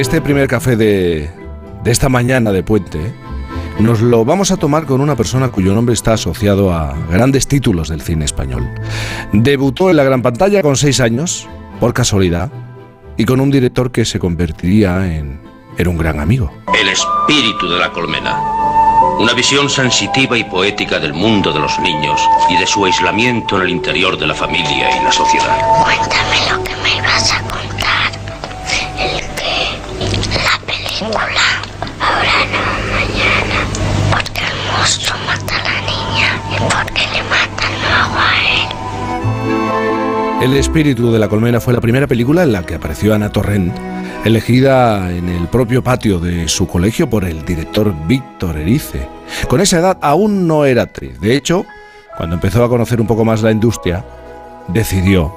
Este primer café de esta mañana de puente nos lo vamos a tomar con una persona cuyo nombre está asociado a grandes títulos del cine español. Debutó en la gran pantalla con 6 años, por casualidad, y con un director que se convertiría en un gran amigo. El espíritu de la colmena. Una visión sensitiva y poética del mundo de los niños y de su aislamiento en el interior de la familia y la sociedad. Cuéntame lo que me ibas a contar. El que la película ahora no, mañana. Porque el monstruo mata a la niña y porque le matan luego a él. El espíritu de la colmena fue la primera película en la que apareció Ana Torrent, elegida en el propio patio de su colegio por el director Víctor Erice. Con esa edad aún no era actriz. De hecho, cuando empezó a conocer un poco más la industria, decidió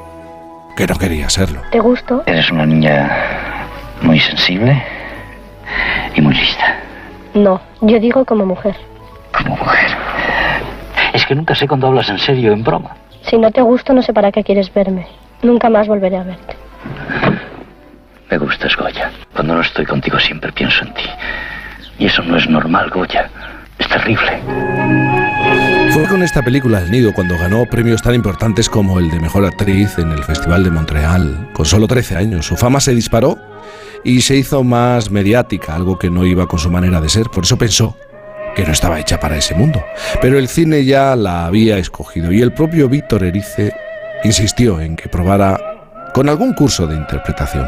que no quería serlo. ¿Te gustó? Eres una niña muy sensible y muy lista. No, yo digo como mujer. ¿Como mujer? Es que nunca sé cuando hablas en serio o en broma. Si no te gusto, no sé para qué quieres verme. Nunca más volveré a verte. Me gustas, Goya. Cuando no estoy contigo siempre pienso en ti. Y eso no es normal, Goya. Es terrible. Fue con esta película, El Nido, cuando ganó premios tan importantes como el de Mejor Actriz en el Festival de Montreal. Con solo 13 años, su fama se disparó y se hizo más mediática, algo que no iba con su manera de ser. Por eso pensó que no estaba hecha para ese mundo. Pero el cine ya la había escogido y el propio Víctor Erice insistió en que probara con algún curso de interpretación.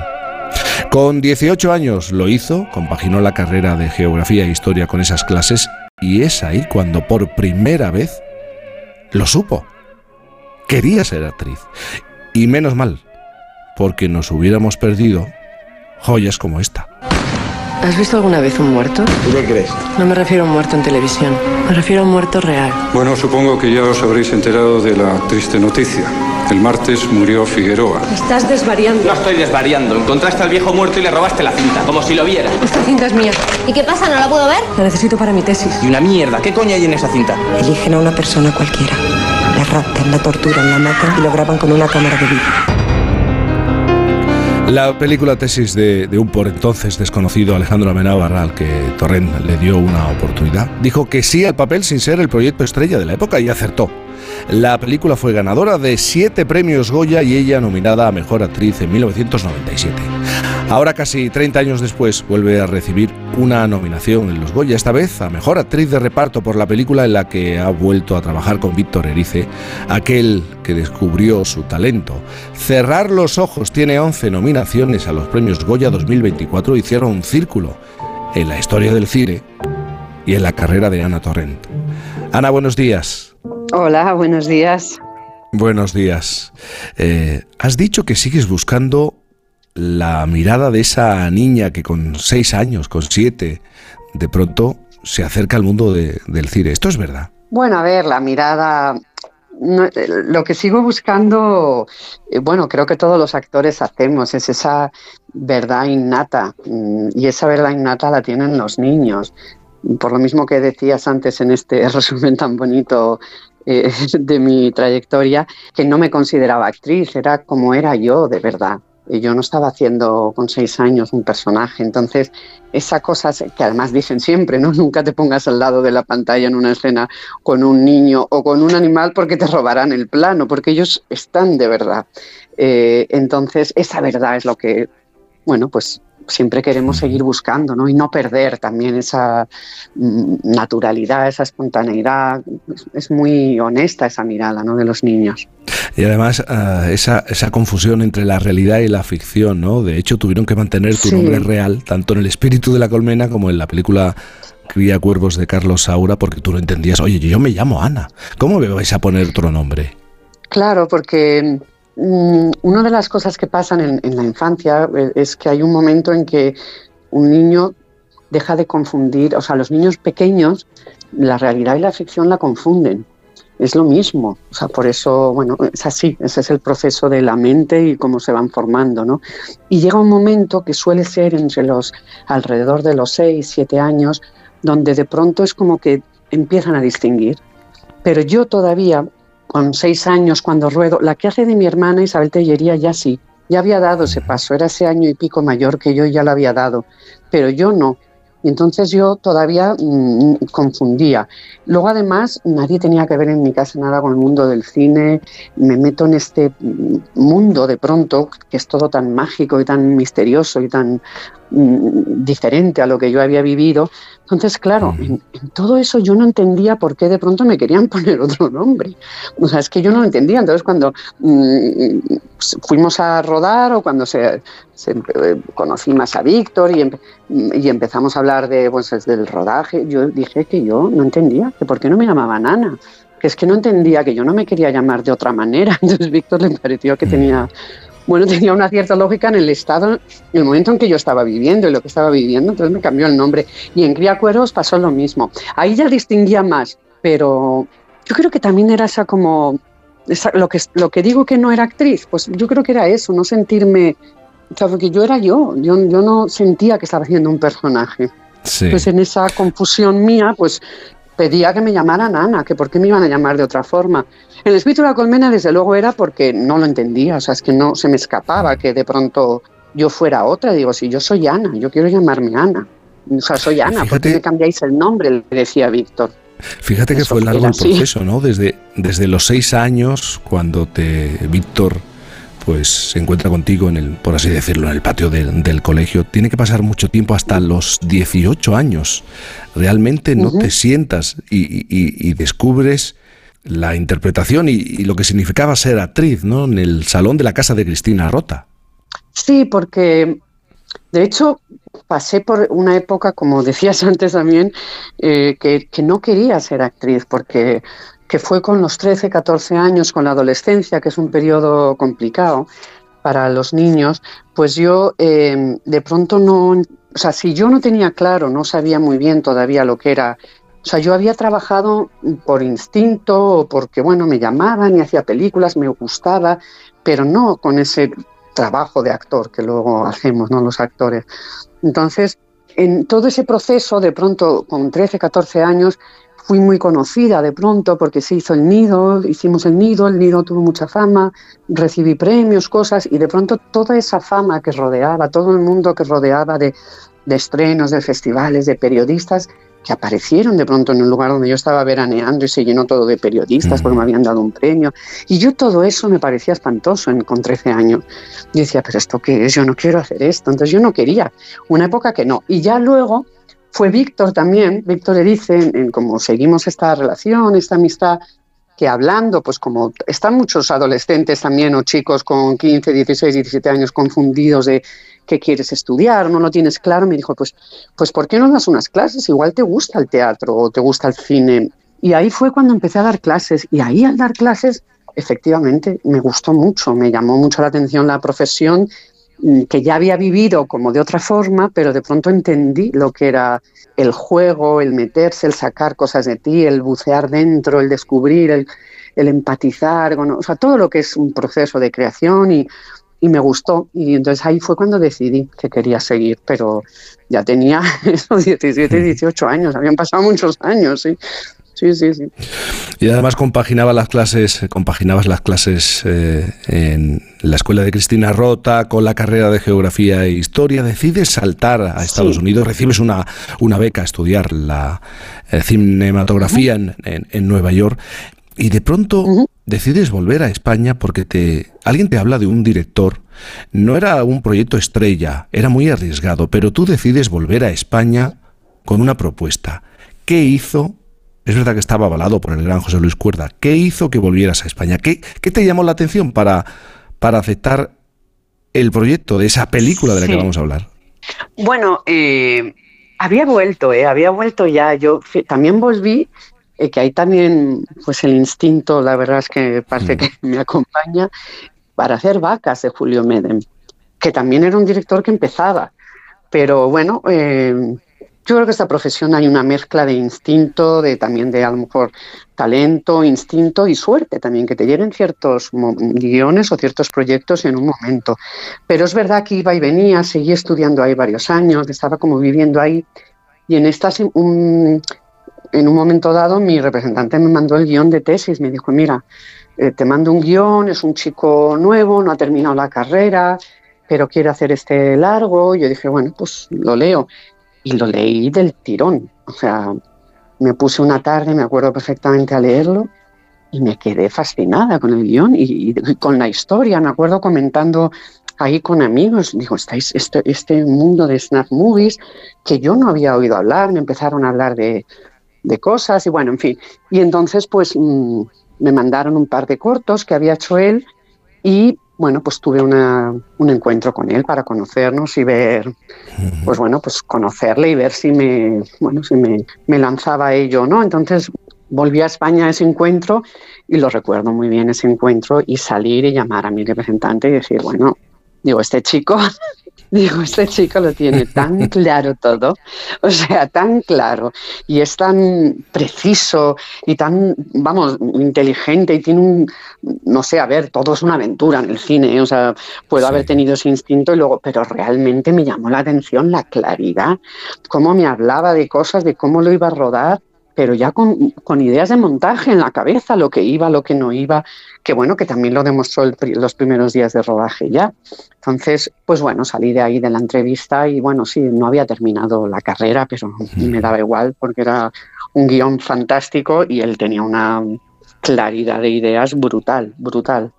Con 18 años lo hizo, compaginó la carrera de Geografía e Historia con esas clases y es ahí cuando por primera vez lo supo. Quería ser actriz. Y menos mal, porque nos hubiéramos perdido joyas como esta. ¿Has visto alguna vez un muerto? ¿Tú qué crees? No me refiero a un muerto en televisión, me refiero a un muerto real. Bueno, supongo que ya os habréis enterado de la triste noticia. El martes murió Figueroa. Estás desvariando. No estoy desvariando. Encontraste al viejo muerto y le robaste la cinta, como si lo viera. Esta cinta es mía. ¿Y qué pasa? ¿No la puedo ver? La necesito para mi tesis. Y una mierda. ¿Qué coño hay en esa cinta? Eligen a una persona cualquiera. La raptan, la torturan, la matan y lo graban con una cámara de vídeo. La película Tesis de un por entonces desconocido Alejandro Amenábar, al que Torrent le dio una oportunidad, dijo que sí al papel sin ser el proyecto estrella de la época y acertó. La película fue ganadora de 7 premios Goya y ella nominada a Mejor Actriz en 1997. Ahora, casi 30 años después, vuelve a recibir una nominación en los Goya, esta vez a Mejor Actriz de Reparto por la película en la que ha vuelto a trabajar con Víctor Erice, aquel que descubrió su talento. Cerrar los ojos tiene 11 nominaciones a los premios Goya 2024 y cierra un círculo en la historia del cine y en la carrera de Ana Torrent. Ana, buenos días. Hola, buenos días. Buenos días. Has dicho que sigues buscando la mirada de esa niña que con 6 años, con 7, de pronto se acerca al mundo del cine. ¿Esto es verdad? Bueno, a ver, la mirada... No, lo que sigo buscando, bueno, creo que todos los actores hacemos, es esa verdad innata. Y esa verdad innata la tienen los niños. Por lo mismo que decías antes en este resumen tan bonito de mi trayectoria, que no me consideraba actriz, era como era yo de verdad. Yo no estaba haciendo con 6 años un personaje, entonces esa cosa que además dicen siempre, ¿no? Nunca te pongas al lado de la pantalla en una escena con un niño o con un animal porque te robarán el plano, porque ellos están de verdad. Entonces esa verdad es lo que, bueno, pues siempre queremos seguir buscando, ¿no? Y no perder también esa naturalidad, esa espontaneidad. Es muy honesta esa mirada, ¿no? De los niños. Y además esa confusión entre la realidad y la ficción, ¿no? De hecho, tuvieron que mantener tu nombre real, tanto en El espíritu de la colmena como en la película Cría cuervos de Carlos Saura, porque tú no entendías, oye, yo me llamo Ana, ¿cómo me vais a poner otro nombre? Claro, porque... Una de las cosas que pasan en la infancia es que hay un momento en que un niño deja de confundir, o sea, los niños pequeños, la realidad y la ficción la confunden, es lo mismo, o sea, por eso, bueno, es así, ese es el proceso de la mente y cómo se van formando, ¿no? Y llega un momento que suele ser entre alrededor de los 6, 7 años, donde de pronto es como que empiezan a distinguir, pero yo todavía... Con 6 años, cuando ruedo, la que hace de mi hermana Isabel Tellería ya sí, ya había dado ese paso, era ese año y pico mayor que yo, ya lo había dado, pero yo no. Entonces yo todavía confundía. Luego además nadie tenía que ver en mi casa nada con el mundo del cine. Me meto en este mundo de pronto, que es todo tan mágico y tan misterioso y tan diferente a lo que yo había vivido. Entonces, claro, en todo eso yo no entendía por qué de pronto me querían poner otro nombre. O sea, es que yo no lo entendía. Entonces, cuando fuimos a rodar o cuando conocí más a Víctor y empezamos a hablar de, pues, del rodaje, yo dije que yo no entendía, que por qué no me llamaban Ana, que es que no entendía, que yo no me quería llamar de otra manera. Entonces, Víctor le pareció que tenía una cierta lógica en el estado, en el momento en que yo estaba viviendo y lo que estaba viviendo, entonces me cambió el nombre. Y en Cría Cuervos pasó lo mismo. Ahí ya distinguía más, pero yo creo que también era esa como... Lo que digo que no era actriz, pues yo creo que era eso, no sentirme... O sea, porque yo era yo no sentía que estaba haciendo un personaje. Sí. Pues en esa confusión mía, pues... pedía que me llamaran Ana, que por qué me iban a llamar de otra forma. El espíritu de la colmena, desde luego, era porque no lo entendía, o sea, es que no se me escapaba que de pronto yo fuera otra. Digo, si yo soy Ana, yo quiero llamarme Ana. O sea, soy Ana, fíjate, ¿por qué me cambiáis el nombre?, le decía Víctor. Fíjate que fue largo el proceso, ¿no? Desde los 6 años, cuando Víctor pues se encuentra contigo, por así decirlo, en el patio del colegio. Tiene que pasar mucho tiempo, hasta los 18 años. Realmente no te sientas y descubres la interpretación y lo que significaba ser actriz, ¿no?, en el salón de la casa de Cristina Rota. Sí, porque de hecho pasé por una época, como decías antes también, que no quería ser actriz, porque... que fue con los 13, 14 años, con la adolescencia, que es un periodo complicado para los niños, pues yo de pronto no... O sea, si yo no tenía claro, no sabía muy bien todavía lo que era... O sea, yo había trabajado por instinto, o porque, bueno, me llamaban y hacía películas, me gustaba, pero no con ese trabajo de actor que luego hacemos, ¿no?, los actores. Entonces, en todo ese proceso, de pronto, con 13, 14 años... fui muy conocida de pronto porque se hizo El Nido, hicimos El Nido tuvo mucha fama, recibí premios, cosas, y de pronto toda esa fama que rodeaba, todo el mundo que rodeaba de estrenos, de festivales, de periodistas, que aparecieron de pronto en un lugar donde yo estaba veraneando y se llenó todo de periodistas porque me habían dado un premio. Y yo todo eso me parecía espantoso con 13 años. Yo decía, ¿pero esto qué es? Yo no quiero hacer esto. Entonces yo no quería, una época que no. Y ya luego... fue Víctor también, Víctor Erice, como seguimos esta relación, esta amistad, que hablando, pues como están muchos adolescentes también, o chicos con 15, 16, 17 años confundidos de qué quieres estudiar, no lo tienes claro, me dijo, pues ¿por qué no das unas clases? Igual te gusta el teatro o te gusta el cine. Y ahí fue cuando empecé a dar clases, y ahí al dar clases, efectivamente, me gustó mucho, me llamó mucho la atención la profesión, que ya había vivido como de otra forma, pero de pronto entendí lo que era el juego, el meterse, el sacar cosas de ti, el bucear dentro, el descubrir, el empatizar, o sea, todo lo que es un proceso de creación y me gustó. Y entonces ahí fue cuando decidí que quería seguir, pero ya tenía esos 17, 18 años, habían pasado muchos años, sí. Sí, sí, sí. Y además compaginabas las clases en la escuela de Cristina Rota con la carrera de Geografía e Historia. Decides saltar a Estados Unidos, recibes una beca a estudiar la cinematografía en Nueva York, y de pronto decides volver a España porque alguien te habla de un director. No era un proyecto estrella, era muy arriesgado, pero tú decides volver a España con una propuesta. ¿Qué hizo? Es verdad que estaba avalado por el gran José Luis Cuerda. ¿Qué hizo que volvieras a España? ¿Qué te llamó la atención para aceptar el proyecto de esa película de la que vamos a hablar? Bueno, había vuelto ya. Yo también volví, que ahí también pues el instinto, la verdad es que parece que me acompaña, para hacer Vacas de Julio Medem, que también era un director que empezaba. Pero bueno... yo creo que esta profesión hay una mezcla de instinto, también de a lo mejor talento, instinto y suerte también, que te lleguen ciertos guiones o ciertos proyectos en un momento. Pero es verdad que iba y venía, seguí estudiando ahí varios años, estaba como viviendo ahí, y en un momento dado mi representante me mandó el guión de Tesis, me dijo, mira, te mando un guión, es un chico nuevo, no ha terminado la carrera, pero quiere hacer este largo. Y yo dije, bueno, pues lo leo. Y lo leí del tirón. O sea, me puse una tarde, me acuerdo perfectamente, a leerlo y me quedé fascinada con el guión y con la historia. Me acuerdo comentando ahí con amigos, digo, este mundo de Snap Movies que yo no había oído hablar, me empezaron a hablar de cosas y bueno, en fin. Y entonces pues me mandaron un par de cortos que había hecho él y bueno, pues tuve un encuentro con él para conocernos y ver, pues bueno, pues conocerle y ver si me lanzaba ello o no. Entonces volví a España a ese encuentro y lo recuerdo muy bien ese encuentro y salir y llamar a mi representante y decir, bueno, digo, este chico lo tiene tan claro todo, o sea, tan claro, y es tan preciso y tan, vamos, inteligente, y tiene un, no sé, a ver, todo es una aventura en el cine, o sea, puedo haber tenido ese instinto y luego, pero realmente me llamó la atención la claridad, cómo me hablaba de cosas, de cómo lo iba a rodar, pero ya con ideas de montaje en la cabeza, lo que iba, lo que no iba, que bueno, que también lo demostró los primeros días de rodaje ya. Entonces, pues bueno, salí de ahí de la entrevista y bueno, sí, no había terminado la carrera, pero me daba igual porque era un guión fantástico y él tenía una claridad de ideas brutal, brutal.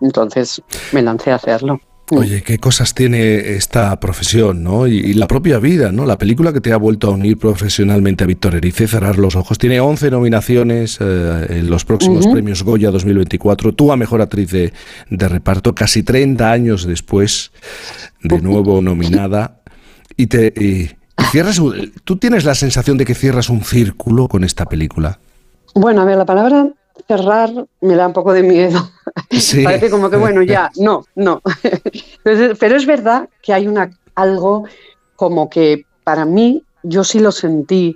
Entonces me lancé a hacerlo. Oye, qué cosas tiene esta profesión, ¿no? Y la propia vida, ¿no? La película que te ha vuelto a unir profesionalmente a Víctor Erice, Cerrar los ojos, tiene 11 nominaciones en los próximos Premios Goya 2024, tú a Mejor Actriz de Reparto, casi 30 años después, de nuevo nominada, y cierras, ¿tú tienes la sensación de que cierras un círculo con esta película? Bueno, a ver, la palabra cerrar me da un poco de miedo. Sí. Parece como que, bueno, ya, no. Pero es verdad que hay algo como que para mí, yo sí lo sentí,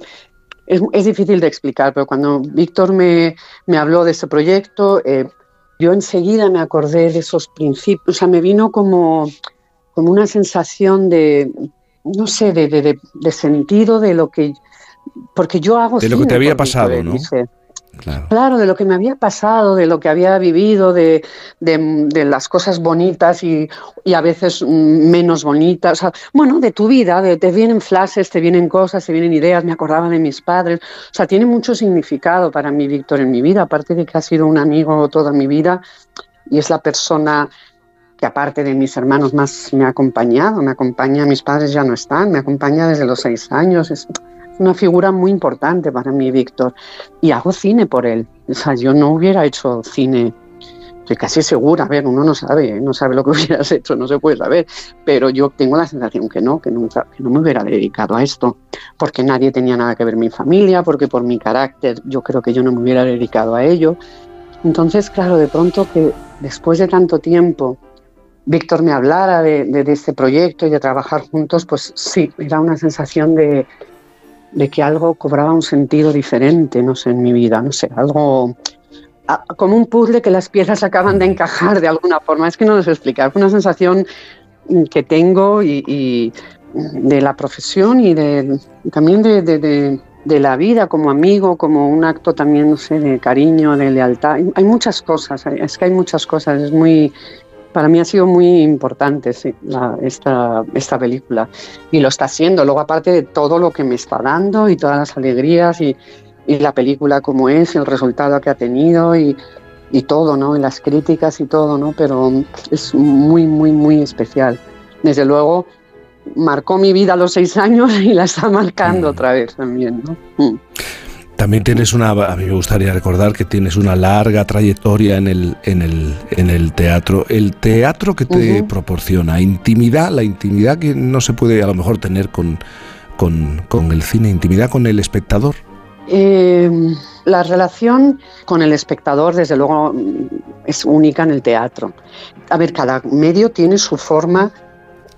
es difícil de explicar, pero cuando Víctor me habló de ese proyecto, yo enseguida me acordé de esos principios, o sea, me vino como una sensación de, no sé, de sentido de lo que, porque yo hago de lo que te había pasado, ¿no? Dice, Claro, de lo que me había pasado, de lo que había vivido, de las cosas bonitas y a veces menos bonitas, o sea, bueno, de tu vida, te vienen flashes, te vienen cosas, te vienen ideas, me acordaba de mis padres, o sea, tiene mucho significado para mí Víctor en mi vida, aparte de que ha sido un amigo toda mi vida y es la persona que aparte de mis hermanos más me ha acompañado, me acompaña, mis padres ya no están, me acompaña desde los 6 años, es una figura muy importante para mí, Víctor, y hago cine por él. O sea, yo no hubiera hecho cine, estoy casi segura, a ver, uno no sabe lo que hubieras hecho, no se puede saber, pero yo tengo la sensación que no me hubiera dedicado a esto, porque nadie tenía nada que ver mi familia, porque por mi carácter yo creo que yo no me hubiera dedicado a ello. Entonces, claro, de pronto que después de tanto tiempo Víctor me hablara de este proyecto y de trabajar juntos, pues sí, era una sensación de que algo cobraba un sentido diferente, no sé, en mi vida, no sé, algo como un puzzle que las piezas acaban de encajar de alguna forma, es que no lo sé explicar, una sensación que tengo y de la profesión y también de la vida como amigo, como un acto también, no sé, de cariño, de lealtad, hay muchas cosas, es que hay muchas cosas, es muy... Para mí ha sido muy importante, sí, esta película. Y lo está siendo. Luego, aparte de todo lo que me está dando y todas las alegrías y la película como es, el resultado que ha tenido y todo, ¿no? Y las críticas y todo, ¿no? Pero es muy, muy, muy especial. Desde luego, marcó mi vida a los 6 años y la está marcando otra vez también, ¿no? También tienes a mí me gustaría recordar que tienes una larga trayectoria en el teatro. El teatro que te proporciona intimidad, la intimidad que no se puede a lo mejor tener con el cine, intimidad con el espectador. La relación con el espectador, desde luego, es única en el teatro. A ver, cada medio tiene su forma,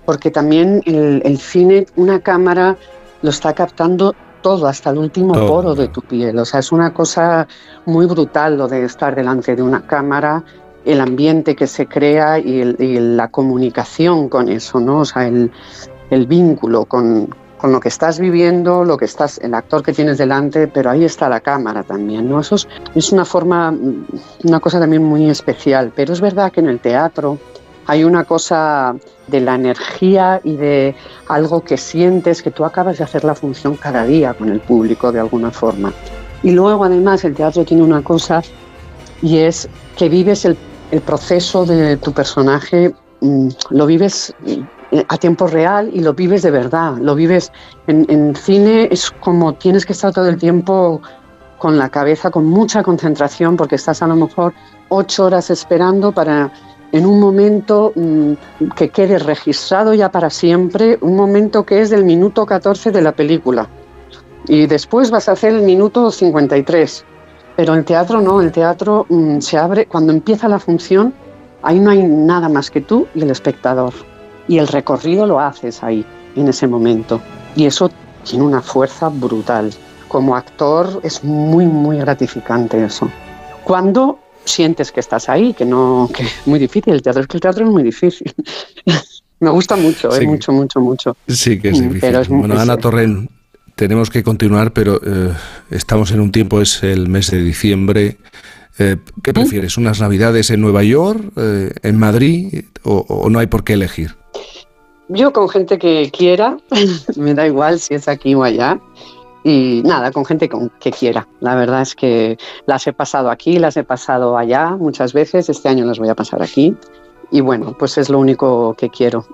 porque también el cine, una cámara lo está captando todo, hasta el último poro de tu piel, o sea, es una cosa muy brutal lo de estar delante de una cámara, el ambiente que se crea y la comunicación con eso, ¿no? O sea, el vínculo con, con lo que estás viviendo, lo que estás, el actor que tienes delante, pero ahí está la cámara también, ¿no? Eso es una forma, una cosa también muy especial, pero es verdad que en el teatro hay una cosa de la energía y de algo que sientes, que tú acabas de hacer la función cada día con el público de alguna forma. Y luego además el teatro tiene una cosa y es que vives el proceso de tu personaje, lo vives a tiempo real y lo vives de verdad, lo vives en cine, es como tienes que estar todo el tiempo con la cabeza, con mucha concentración, porque estás a lo mejor 8 horas esperando para en un momento que quede registrado ya para siempre, un momento que es del minuto 14 de la película y después vas a hacer el minuto 53, pero el teatro no, el teatro se abre, cuando empieza la función ahí no hay nada más que tú y el espectador y el recorrido lo haces ahí, en ese momento, y eso tiene una fuerza brutal. Como actor es muy, muy gratificante eso. Cuando sientes que estás ahí, que no, que es muy difícil, el teatro, es que el teatro es muy difícil. Me gusta mucho, sí, mucho. Sí, que es difícil. Pero es, bueno, Ana Torrent, tenemos que continuar, pero estamos en un tiempo, es el mes de diciembre. ¿Qué prefieres? ¿Unas Navidades en Nueva York, en Madrid, o no hay por qué elegir? Yo con gente que quiera, me da igual si es aquí o allá. Y nada, con gente que quiera. La verdad es que las he pasado aquí, las he pasado allá muchas veces. Este año las voy a pasar aquí. Y bueno, pues es lo único que quiero.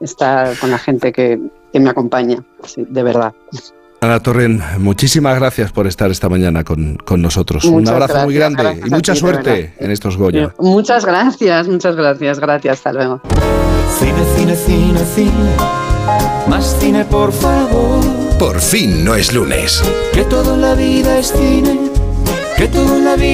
Estar con la gente que me acompaña, sí, de verdad. Ana Torrent, muchísimas gracias por estar esta mañana con nosotros. Muchas gracias, muy grande y mucha suerte en estos Goya. Muchas gracias. Gracias, hasta luego. Cine. Más cine, por favor. Por fin no es lunes. Que todo en la vida es cine, que todo en la vida...